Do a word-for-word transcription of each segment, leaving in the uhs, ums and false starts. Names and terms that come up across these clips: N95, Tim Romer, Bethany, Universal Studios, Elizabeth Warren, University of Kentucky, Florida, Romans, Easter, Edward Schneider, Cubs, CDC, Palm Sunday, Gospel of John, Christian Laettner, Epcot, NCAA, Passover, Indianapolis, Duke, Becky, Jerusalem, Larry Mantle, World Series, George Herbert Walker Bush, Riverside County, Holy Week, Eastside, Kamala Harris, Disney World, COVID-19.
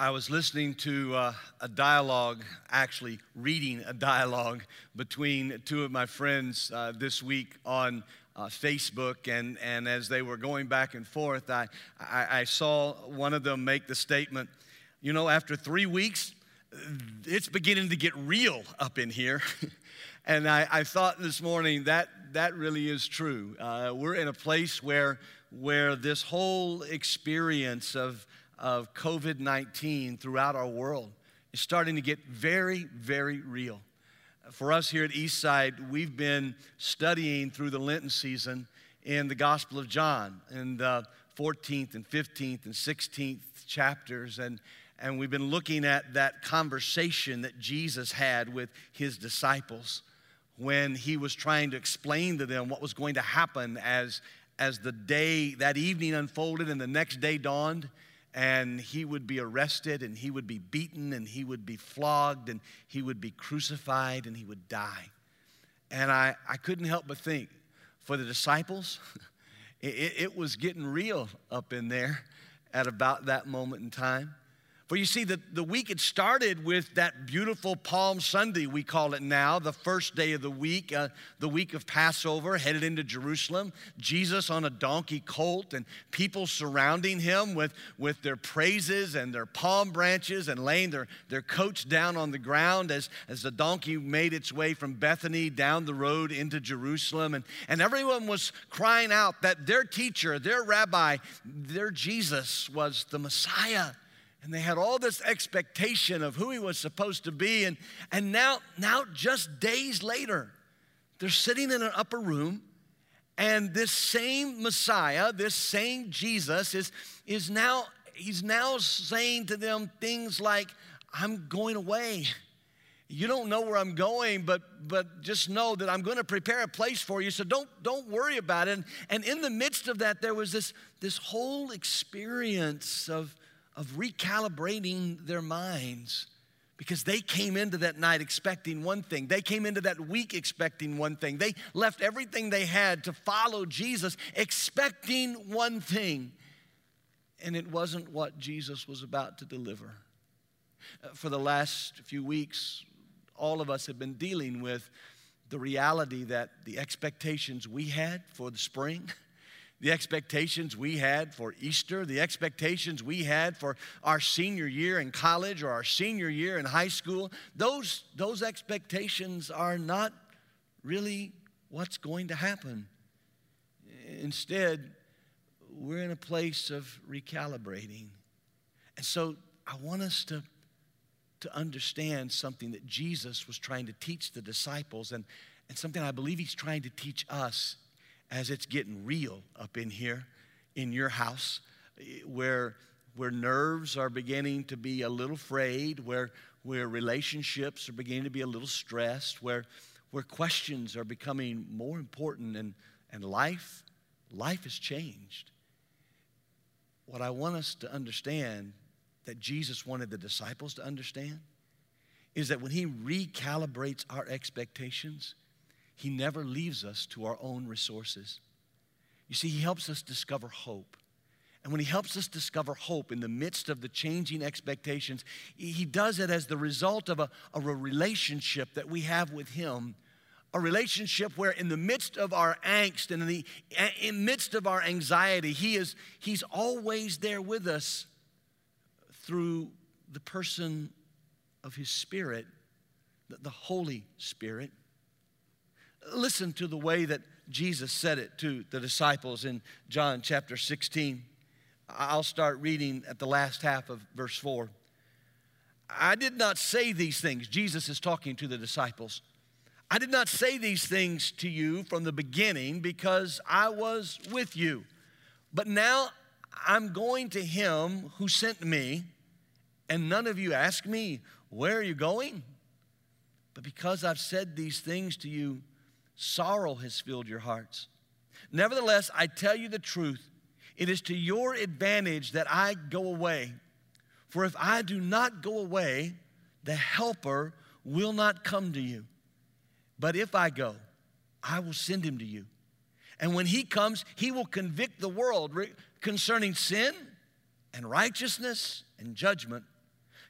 I was listening to uh, a dialogue, actually reading a dialogue between two of my friends uh, this week on uh, Facebook, and, and as they were going back and forth, I, I, I saw one of them make the statement, you know, after three weeks, it's beginning to get real up in here. And I, I thought this morning that that really is true. Uh, we're in a place where, where this whole experience of of COVID nineteen throughout our world is starting to get very, very real. For us here at Eastside, we've been studying through the Lenten season in the Gospel of John, in the fourteenth and fifteenth and sixteenth chapters, and, and we've been looking at that conversation that Jesus had with his disciples when he was trying to explain to them what was going to happen as, as the day, that evening unfolded and the next day dawned. And he would be arrested, and he would be beaten, and he would be flogged, and he would be crucified, and he would die. And I, I couldn't help but think, for the disciples, it, it was getting real up in there at about that moment in time. For you see, the, the week had started with that beautiful Palm Sunday, we call it now, the first day of the week, uh, the week of Passover, headed into Jerusalem. Jesus on a donkey colt and people surrounding him with, with their praises and their palm branches and laying their, their coats down on the ground as, as the donkey made its way from Bethany down the road into Jerusalem. And, and everyone was crying out that their teacher, their rabbi, their Jesus was the Messiah. And they had all this expectation of who he was supposed to be. And, and now, now, just days later, they're sitting in an upper room, and this same Messiah, this same Jesus, is, is now, he's now saying to them things like, I'm going away. You don't know where I'm going, but, but just know that I'm going to prepare a place for you, so don't, don't worry about it. And, and in the midst of that, there was this, this whole experience of, of recalibrating their minds, because they came into that night expecting one thing. They came into that week expecting one thing. They left everything they had to follow Jesus expecting one thing, and it wasn't what Jesus was about to deliver. For the last few weeks, all of us have been dealing with the reality that the expectations we had for the spring, the expectations we had for Easter, the expectations we had for our senior year in college or our senior year in high school, those, those expectations are not really what's going to happen. Instead, we're in a place of recalibrating. And so I want us to, to understand something that Jesus was trying to teach the disciples, and, and something I believe he's trying to teach us as it's getting real up in here, in your house, where, where nerves are beginning to be a little frayed, where, where relationships are beginning to be a little stressed, where, where questions are becoming more important, and, and life, life has changed. What I want us to understand, that Jesus wanted the disciples to understand, is that when he recalibrates our expectations, he never leaves us to our own resources. You see, he helps us discover hope. And when he helps us discover hope in the midst of the changing expectations, he does it as the result of a, of a relationship that we have with him, a relationship where in the midst of our angst and in the in midst of our anxiety, he is, he's always there with us through the person of his Spirit, the Holy Spirit. Listen to the way that Jesus said it to the disciples in John chapter sixteen. I'll start reading at the last half of verse four. I did not say these things. Jesus is talking to the disciples. I did not say these things to you from the beginning because I was with you. But now I'm going to him who sent me, and none of you ask me, where are you going? But because I've said these things to you, sorrow has filled your hearts. Nevertheless, I tell you the truth. It is to your advantage that I go away. For if I do not go away, the Helper will not come to you. But if I go, I will send him to you. And when he comes, he will convict the world concerning sin and righteousness and judgment.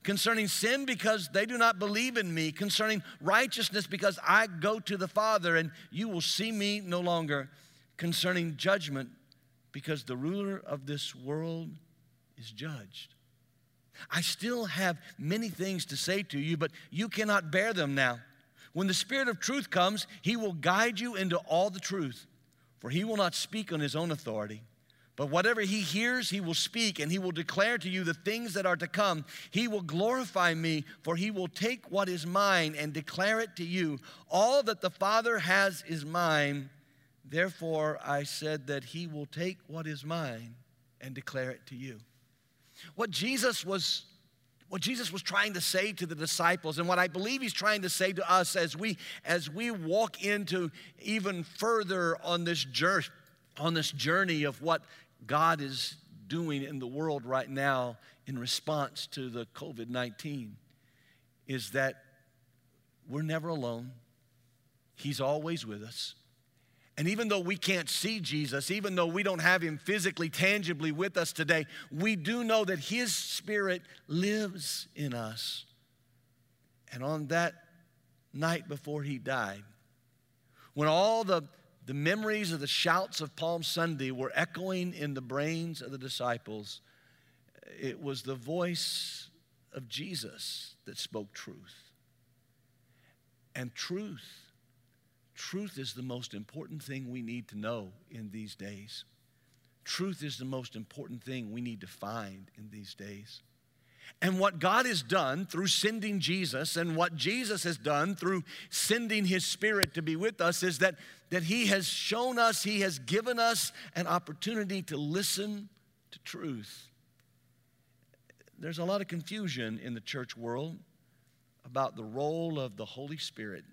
Concerning sin, because they do not believe in me. Concerning righteousness, because I go to the Father and you will see me no longer. Concerning judgment, because the ruler of this world is judged. I still have many things to say to you, but you cannot bear them now. When the Spirit of truth comes, he will guide you into all the truth, for he will not speak on his own authority. But whatever he hears, he will speak, and he will declare to you the things that are to come. He will glorify me, for he will take what is mine and declare it to you. All that the Father has is mine. Therefore, I said that he will take what is mine and declare it to you. What Jesus was, what Jesus was trying to say to the disciples, and what I believe he's trying to say to us as we, as we walk into even further on this journey, on this journey of what God is doing in the world right now in response to the COVID nineteen, is that we're never alone. He's always with us. And even though we can't see Jesus, even though we don't have him physically, tangibly with us today, we do know that his Spirit lives in us. And on that night before he died, when all the The memories of the shouts of Palm Sunday were echoing in the brains of the disciples, it was the voice of Jesus that spoke truth. And truth, truth is the most important thing we need to know in these days. Truth is the most important thing we need to find in these days. And what God has done through sending Jesus, and what Jesus has done through sending his Spirit to be with us, is that, that he has shown us, he has given us an opportunity to listen to truth. There's a lot of confusion in the church world about the role of the Holy Spirit.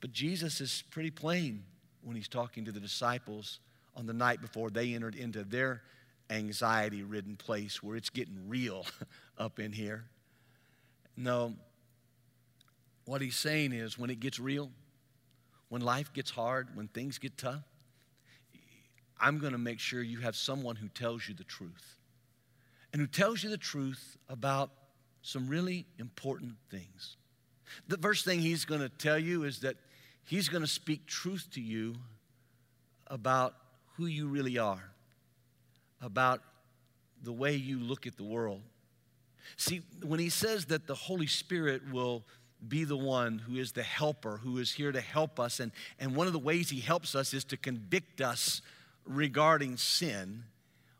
But Jesus is pretty plain when he's talking to the disciples on the night before they entered into their anxiety-ridden place where it's getting real up in here. No, what he's saying is when it gets real, when life gets hard, when things get tough, I'm going to make sure you have someone who tells you the truth, and who tells you the truth about some really important things. The first thing he's going to tell you is that he's going to speak truth to you about who you really are, about the way you look at the world. See, when he says that the Holy Spirit will be the one who is the helper, who is here to help us, and, and one of the ways he helps us is to convict us regarding sin,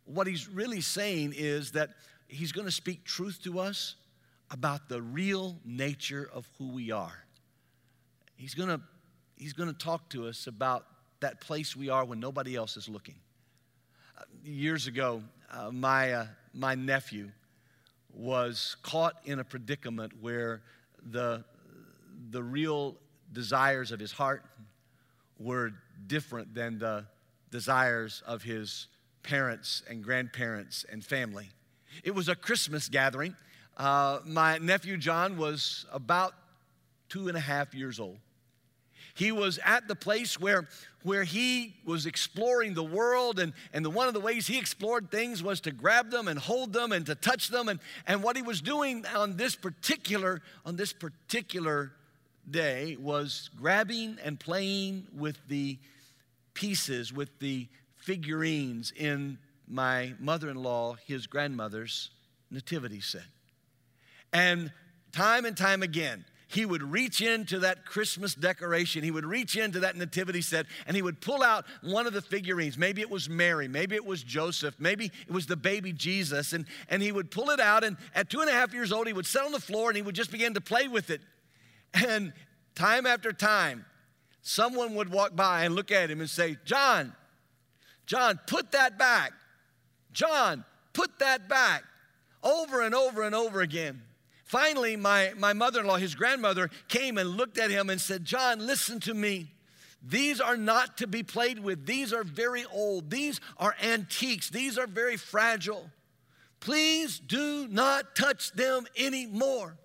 what he's really saying is that he's going to speak truth to us about the real nature of who we are. He's going to, he's going to talk to us about that place we are when nobody else is looking. Years ago, uh, my, uh, my nephew was caught in a predicament where the, the real desires of his heart were different than the desires of his parents and grandparents and family. It was a Christmas gathering. Uh, my nephew John was about two and a half years old. He was at the place where, where he was exploring the world, and, and the, one of the ways he explored things was to grab them and hold them and to touch them. And, and what he was doing on this particular, on this particular day was grabbing and playing with the pieces, with the figurines in my mother-in-law, his grandmother's nativity set. And time and time again, he would reach into that Christmas decoration. He would reach into that nativity set, and he would pull out one of the figurines. Maybe it was Mary. Maybe it was Joseph. Maybe it was the baby Jesus. And, and he would pull it out, and at two and a half years old, he would sit on the floor, and he would just begin to play with it. And time after time, someone would walk by and look at him and say, John, John, put that back. John, put that back. Over and over and over again. Finally, my, my mother-in-law, his grandmother, came and looked at him and said, John, listen to me. These are not to be played with. These are very old. These are antiques. These are very fragile. Please do not touch them anymore.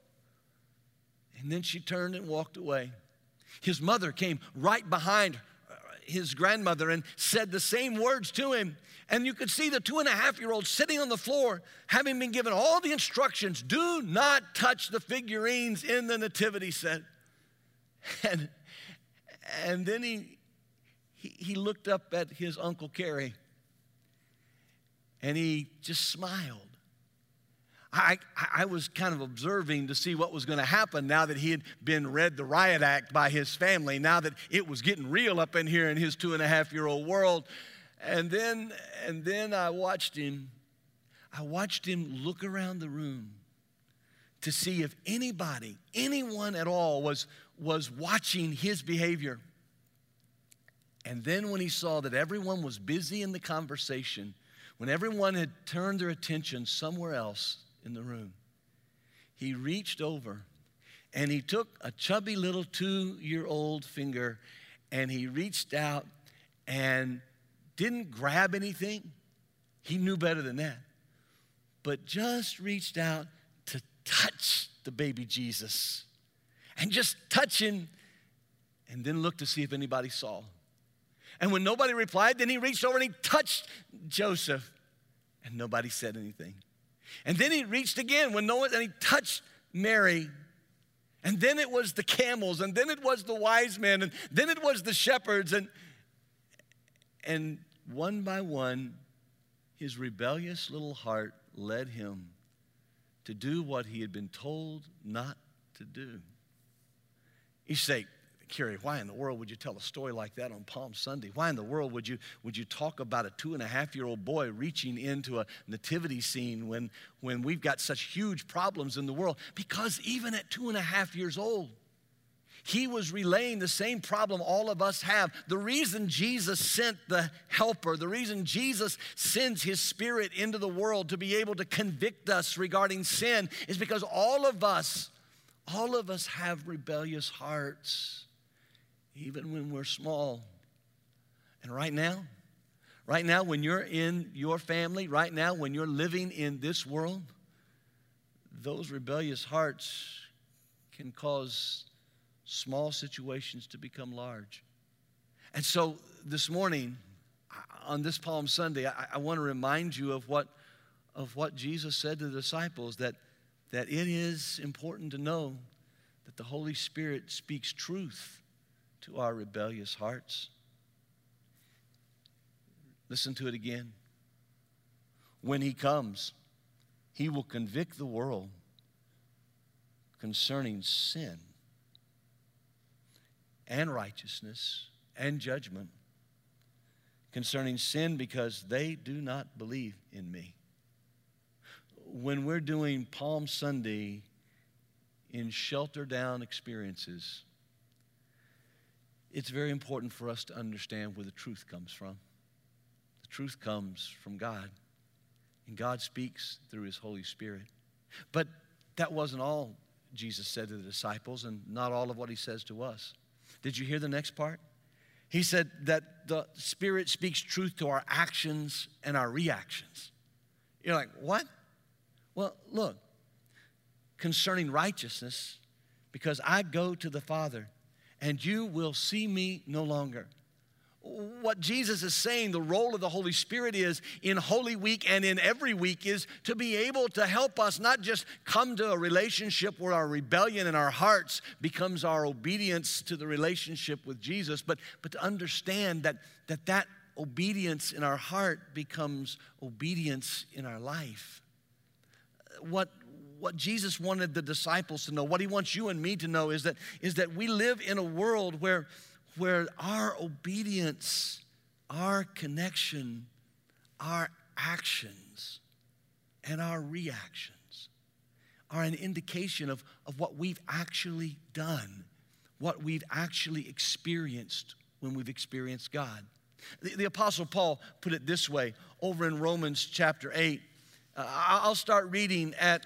And then she turned and walked away. His mother came right behind his grandmother and said the same words to him. And you could see the two and a half year old sitting on the floor, having been given all the instructions, do not touch the figurines in the nativity set. And, and then he, he, he looked up at his Uncle Kerry and he just smiled. I, I was kind of observing to see what was going to happen now that he had been read the riot act by his family, now that it was getting real up in here in his two and a half year old world. And then, and then I watched him, I watched him look around the room to see if anybody, anyone at all was, was watching his behavior. And then when he saw that everyone was busy in the conversation, when everyone had turned their attention somewhere else in the room, he reached over and he took a chubby little two-year-old finger and he reached out and didn't grab anything. He knew better than that, but just reached out to touch the baby Jesus and just touch him, and then looked to see if anybody saw. And when nobody replied, then he reached over and he touched Joseph, and nobody said anything. And then he reached again when no one, and he touched Mary. And then it was the camels, and then it was the wise men, and then it was the shepherds. And, and one by one, his rebellious little heart led him to do what he had been told not to do. You say, Kerry, why in the world would you tell a story like that on Palm Sunday? Why in the world would you would you talk about a two and a half year old boy reaching into a nativity scene when, when we've got such huge problems in the world? Because even at two and a half years old, he was relaying the same problem all of us have. The reason Jesus sent the helper, the reason Jesus sends his Spirit into the world to be able to convict us regarding sin is because all of us, all of us have rebellious hearts. Even when we're small. And right now, right now when you're in your family, right now when you're living in this world, those rebellious hearts can cause small situations to become large. And so this morning, on this Palm Sunday, I, I want to remind you of what, of what Jesus said to the disciples, that, that it is important to know that the Holy Spirit speaks truth to our rebellious hearts. Listen to it again. When he comes, he will convict the world concerning sin and righteousness and judgment. Concerning sin, because they do not believe in me. When we're doing Palm Sunday in shelter-down experiences, it's very important for us to understand where the truth comes from. The truth comes from God, and God speaks through his Holy Spirit. But that wasn't all Jesus said to the disciples, and not all of what he says to us. Did you hear the next part? He said that the Spirit speaks truth to our actions and our reactions. You're like, what? Well, look, concerning righteousness, because I go to the Father, and you will see me no longer. What Jesus is saying, the role of the Holy Spirit is in Holy Week and in every week is to be able to help us not just come to a relationship where our rebellion in our hearts becomes our obedience to the relationship with Jesus, but, but to understand that, that that obedience in our heart becomes obedience in our life. What What Jesus wanted the disciples to know, what he wants you and me to know, is that, is that we live in a world where, where our obedience, our connection, our actions, and our reactions are an indication of, of what we've actually done, what we've actually experienced when we've experienced God. The, the Apostle Paul put it this way over in Romans chapter eight. Uh, I'll start reading at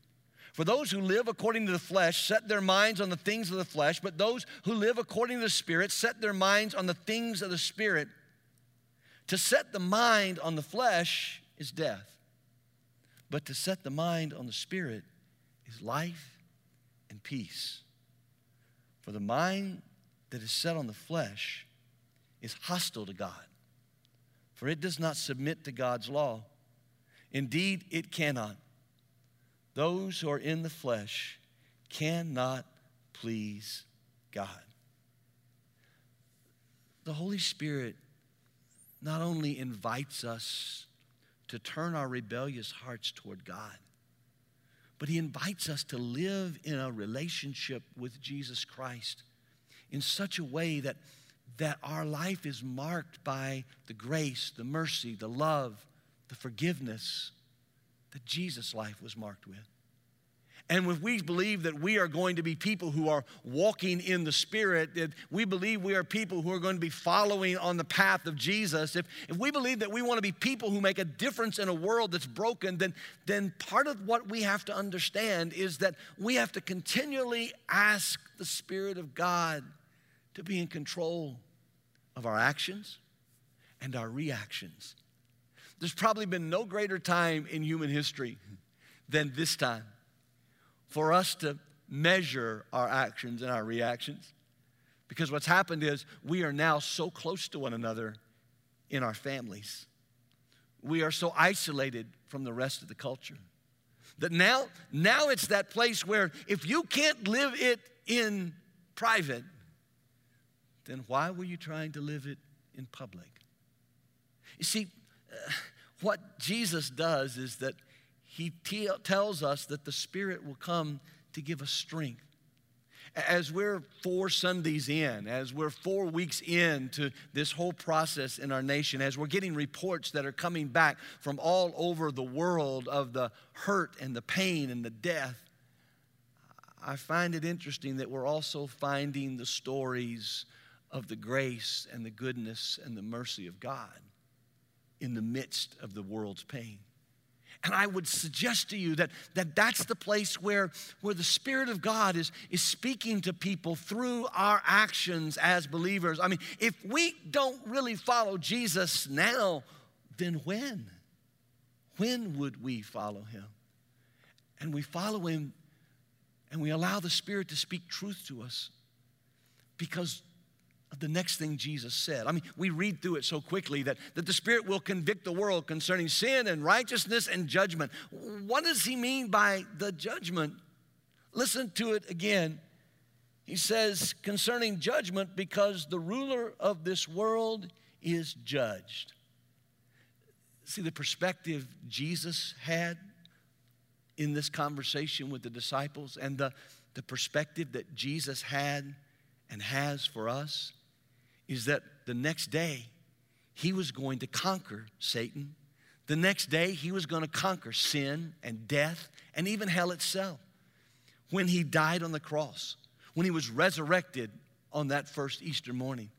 For those who live according to the flesh set their minds on the things of the flesh, but those who live according to the Spirit set their minds on the things of the Spirit. To set the mind on the flesh is death, but to set the mind on the Spirit is life and peace. For the mind that is set on the flesh is hostile to God, for it does not submit to God's law. Indeed, it cannot. Those who are in the flesh cannot please God. The Holy Spirit not only invites us to turn our rebellious hearts toward God, but he invites us to live in a relationship with Jesus Christ in such a way that, that our life is marked by the grace, the mercy, the love, the forgiveness that Jesus' life was marked with. And if we believe that we are going to be people who are walking in the Spirit, if we believe we are people who are going to be following on the path of Jesus, if, if we believe that we want to be people who make a difference in a world that's broken, then, then part of what we have to understand is that we have to continually ask the Spirit of God to be in control of our actions and our reactions. There's probably been no greater time in human history than this time for us to measure our actions and our reactions, because what's happened is we are now so close to one another in our families. We are so isolated from the rest of the culture that now, now it's that place where if you can't live it in private, then why were you trying to live it in public? You see, uh, what Jesus does is that He te- tells us that the Spirit will come to give us strength. As we're four Sundays in, as we're four weeks into this whole process in our nation, as we're getting reports that are coming back from all over the world of the hurt and the pain and the death, I find it interesting that we're also finding the stories of the grace and the goodness and the mercy of God in the midst of the world's pain. And I would suggest to you that, that that's the place where, where the Spirit of God is, is speaking to people through our actions as believers. I mean, if we don't really follow Jesus now, then when? When would we follow him? And we follow him and we allow the Spirit to speak truth to us because the next thing Jesus said. I mean, we read through it so quickly that, that the Spirit will convict the world concerning sin and righteousness and judgment. What does he mean by the judgment? Listen to it again. He says, concerning judgment, because the ruler of this world is judged. See, the perspective Jesus had in this conversation with the disciples and the, the perspective that Jesus had and has for us is that the next day he was going to conquer Satan. The next day he was going to conquer sin and death and even hell itself. When he died on the cross, when he was resurrected on that first Easter morning,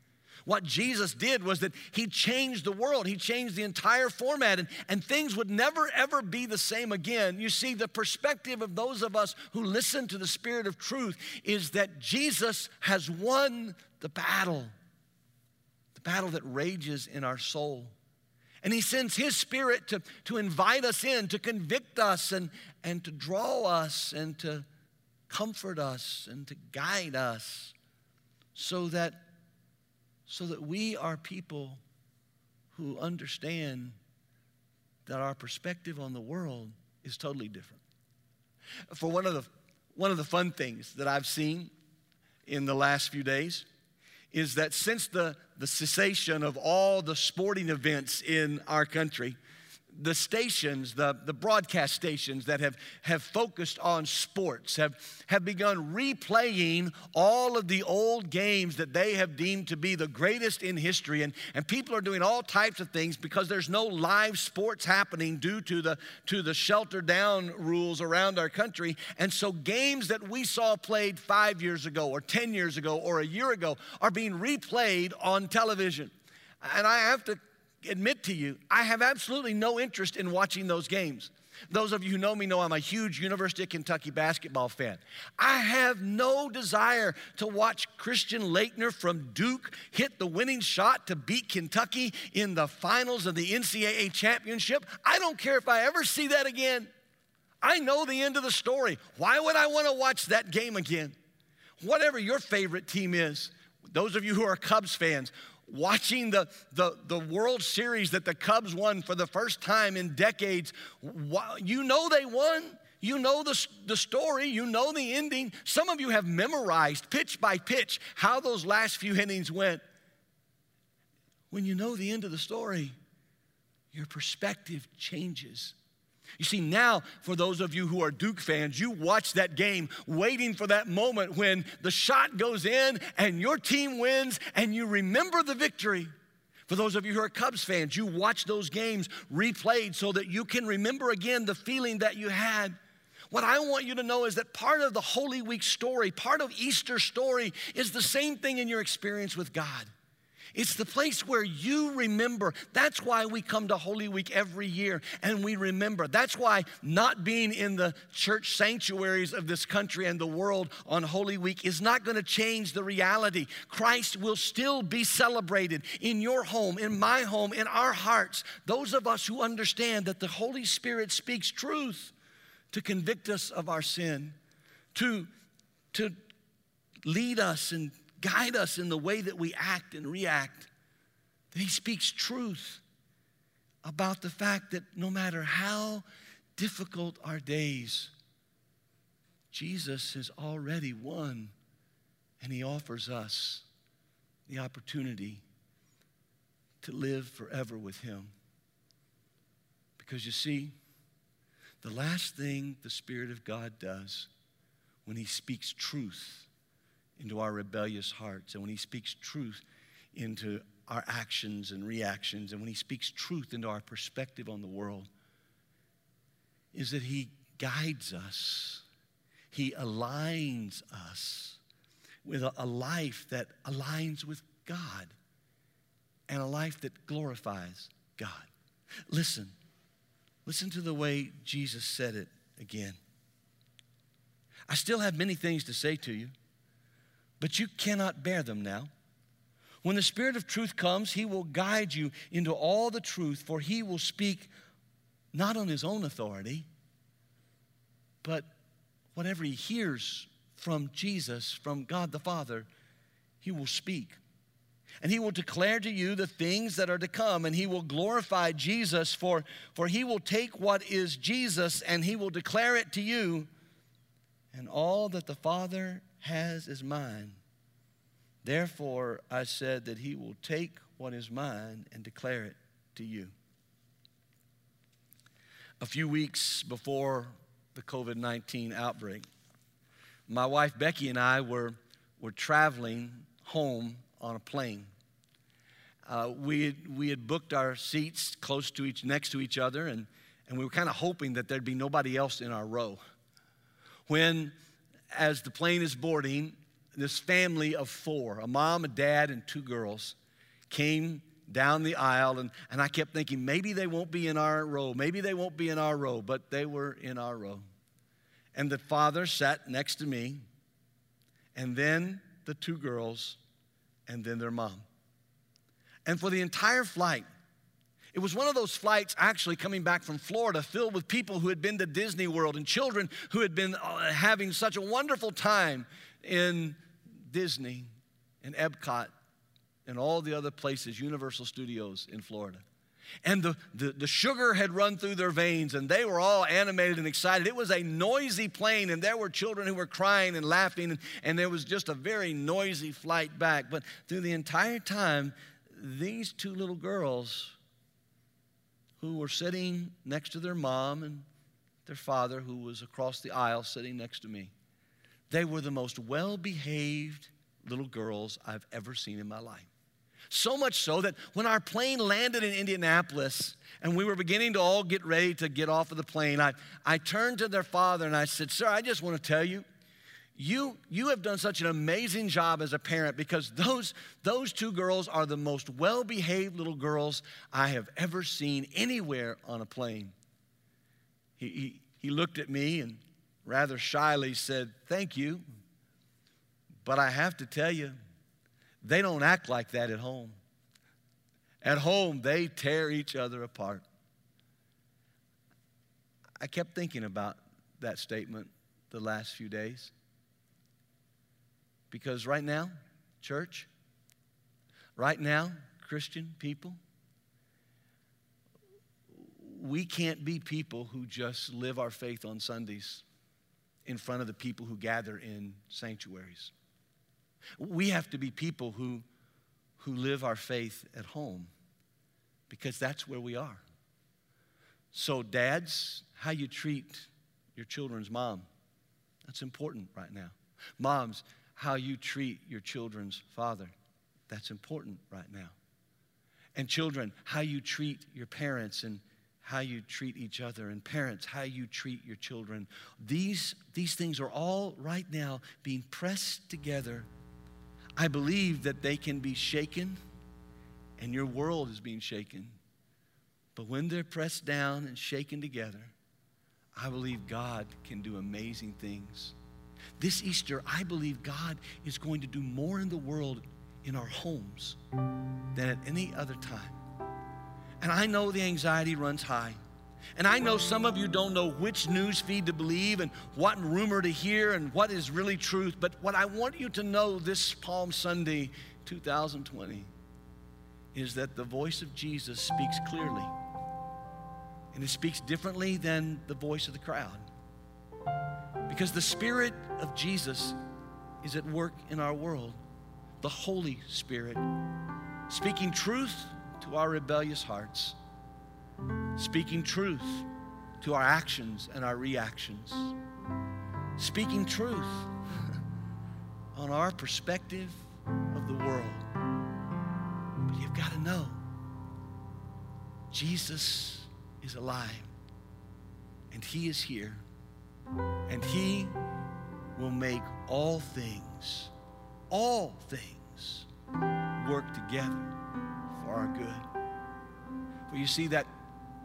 what Jesus did was that he changed the world. He changed the entire format, and, and things would never, ever be the same again. You see, the perspective of those of us who listen to the Spirit of truth is that Jesus has won the battle, the battle that rages in our soul. And he sends his Spirit to, to invite us in, to convict us, and, and to draw us, and to comfort us, and to guide us so that So that we are people who understand that our perspective on the world is totally different. For one of the one of the fun things that I've seen in the last few days is that since the, the cessation of all the sporting events in our country, the stations, the, the broadcast stations that have, have focused on sports have, have begun replaying all of the old games that they have deemed to be the greatest in history. And, and people are doing all types of things because there's no live sports happening due to the, to the shelter-down rules around our country. And so games that we saw played five years ago or ten years ago or a year ago are being replayed on television. And I have to admit to you, I have absolutely no interest in watching those games. Those of you who know me know I'm a huge University of Kentucky basketball fan. I have no desire to watch Christian Laettner from Duke hit the winning shot to beat Kentucky in the finals of the N C double A championship. I don't care if I ever see that again. I know the end of the story. Why would I want to watch that game again? Whatever your favorite team is, those of you who are Cubs fans, watching the, the, the World Series that the Cubs won for the first time in decades, you know they won. You know the, the story. You know the ending. Some of you have memorized pitch by pitch how those last few innings went. When you know the end of the story, your perspective changes. You see, now, for those of you who are Duke fans, you watch that game waiting for that moment when the shot goes in and your team wins and you remember the victory. For those of you who are Cubs fans, you watch those games replayed so that you can remember again the feeling that you had. What I want you to know is that part of the Holy Week story, part of Easter's story, is the same thing in your experience with God. It's the place where you remember. That's why we come to Holy Week every year, and we remember. That's why not being in the church sanctuaries of this country and the world on Holy Week is not going to change the reality. Christ will still be celebrated in your home, in my home, in our hearts. Those of us who understand that the Holy Spirit speaks truth to convict us of our sin, to, to lead us and guide us in the way that we act and react. That he speaks truth about the fact that no matter how difficult our days, Jesus has already won, and he offers us the opportunity to live forever with him. Because you see, the last thing the Spirit of God does when he speaks truth into our rebellious hearts, and when he speaks truth into our actions and reactions, and when he speaks truth into our perspective on the world, is that he guides us. He aligns us with a, a life that aligns with God and a life that glorifies God. Listen. Listen to the way Jesus said it again. I still have many things to say to you, but you cannot bear them now. When the Spirit of truth comes, he will guide you into all the truth, for he will speak not on his own authority, but whatever he hears from Jesus, from God the Father, he will speak. And he will declare to you the things that are to come, and he will glorify Jesus, for, for he will take what is Jesus and he will declare it to you. And all that the Father has is mine. Therefore, I said that he will take what is mine and declare it to you. A few weeks before the COVID nineteen outbreak, my wife Becky and I were, were traveling home on a plane. Uh, we, had, we had booked our seats close to each, next to each other, and, and we were kind of hoping that there'd be nobody else in our row. When As the plane is boarding, this family of four, a mom, a dad, and two girls, came down the aisle, and, and I kept thinking, maybe they won't be in our row, maybe they won't be in our row, but they were in our row. And the father sat next to me, and then the two girls, and then their mom. And for the entire flight, it was one of those flights actually coming back from Florida filled with people who had been to Disney World and children who had been having such a wonderful time in Disney and Epcot and all the other places, Universal Studios in Florida. And the, the, the sugar had run through their veins, and they were all animated and excited. It was a noisy plane, and there were children who were crying and laughing, and, and there was just a very noisy flight back. But through the entire time, these two little girls who were sitting next to their mom and their father, who was across the aisle sitting next to me, they were the most well-behaved little girls I've ever seen in my life. So much so that when our plane landed in Indianapolis and we were beginning to all get ready to get off of the plane, I, I turned to their father and I said, "Sir, I just want to tell you, you, you have done such an amazing job as a parent, because those, those two girls are the most well-behaved little girls I have ever seen anywhere on a plane. He, he, he looked at me and rather shyly said, thank you, but I have to tell you, they don't act like that at home. At home, they tear each other apart. I kept thinking about that statement the last few days. Because right now, church, right now, Christian people, we can't be people who just live our faith on Sundays in front of the people who gather in sanctuaries. We have to be people who, who live our faith at home, because that's where we are. So dads, how you treat your children's mom, that's important right now. Moms, how you treat your children's father, that's important right now. And children, how you treat your parents and how you treat each other. And parents, how you treat your children. These, these things are all right now being pressed together. I believe that they can be shaken, and your world is being shaken. But when they're pressed down and shaken together, I believe God can do amazing things. This Easter, I believe God is going to do more in the world in our homes than at any other time. And I know the anxiety runs high. And I know some of you don't know which news feed to believe and what rumor to hear and what is really truth. But what I want you to know this Palm Sunday two thousand twenty is that the voice of Jesus speaks clearly. And it speaks differently than the voice of the crowd. Because the Spirit of Jesus is at work in our world. The Holy Spirit, speaking truth to our rebellious hearts, speaking truth to our actions and our reactions, speaking truth on our perspective of the world. But you've got to know, Jesus is alive, and He is here, and He will make all things, all things work together for our good. For you see that,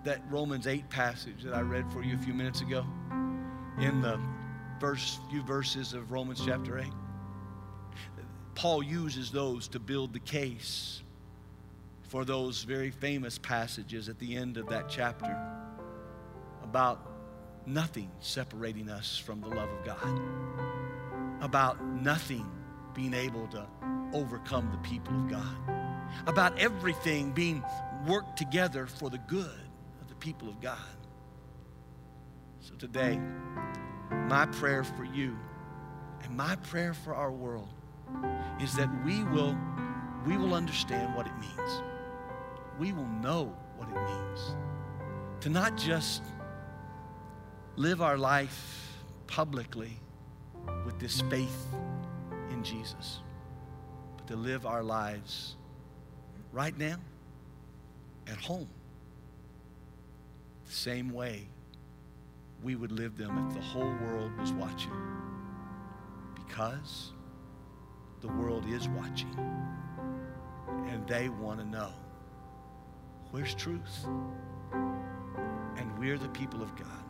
that Romans eight passage that I read for you a few minutes ago, in the first few verses of Romans chapter eight, Paul uses those to build the case for those very famous passages at the end of that chapter about nothing separating us from the love of God, about nothing being able to overcome the people of God, about everything being worked together for the good of the people of God. So today, my prayer for you and my prayer for our world is that we will, we will understand what it means. We will know what it means to not just live our life publicly with this faith in Jesus, but to live our lives right now at home the same way we would live them if the whole world was watching, because the world is watching, and they want to know, where's truth? And we're the people of God.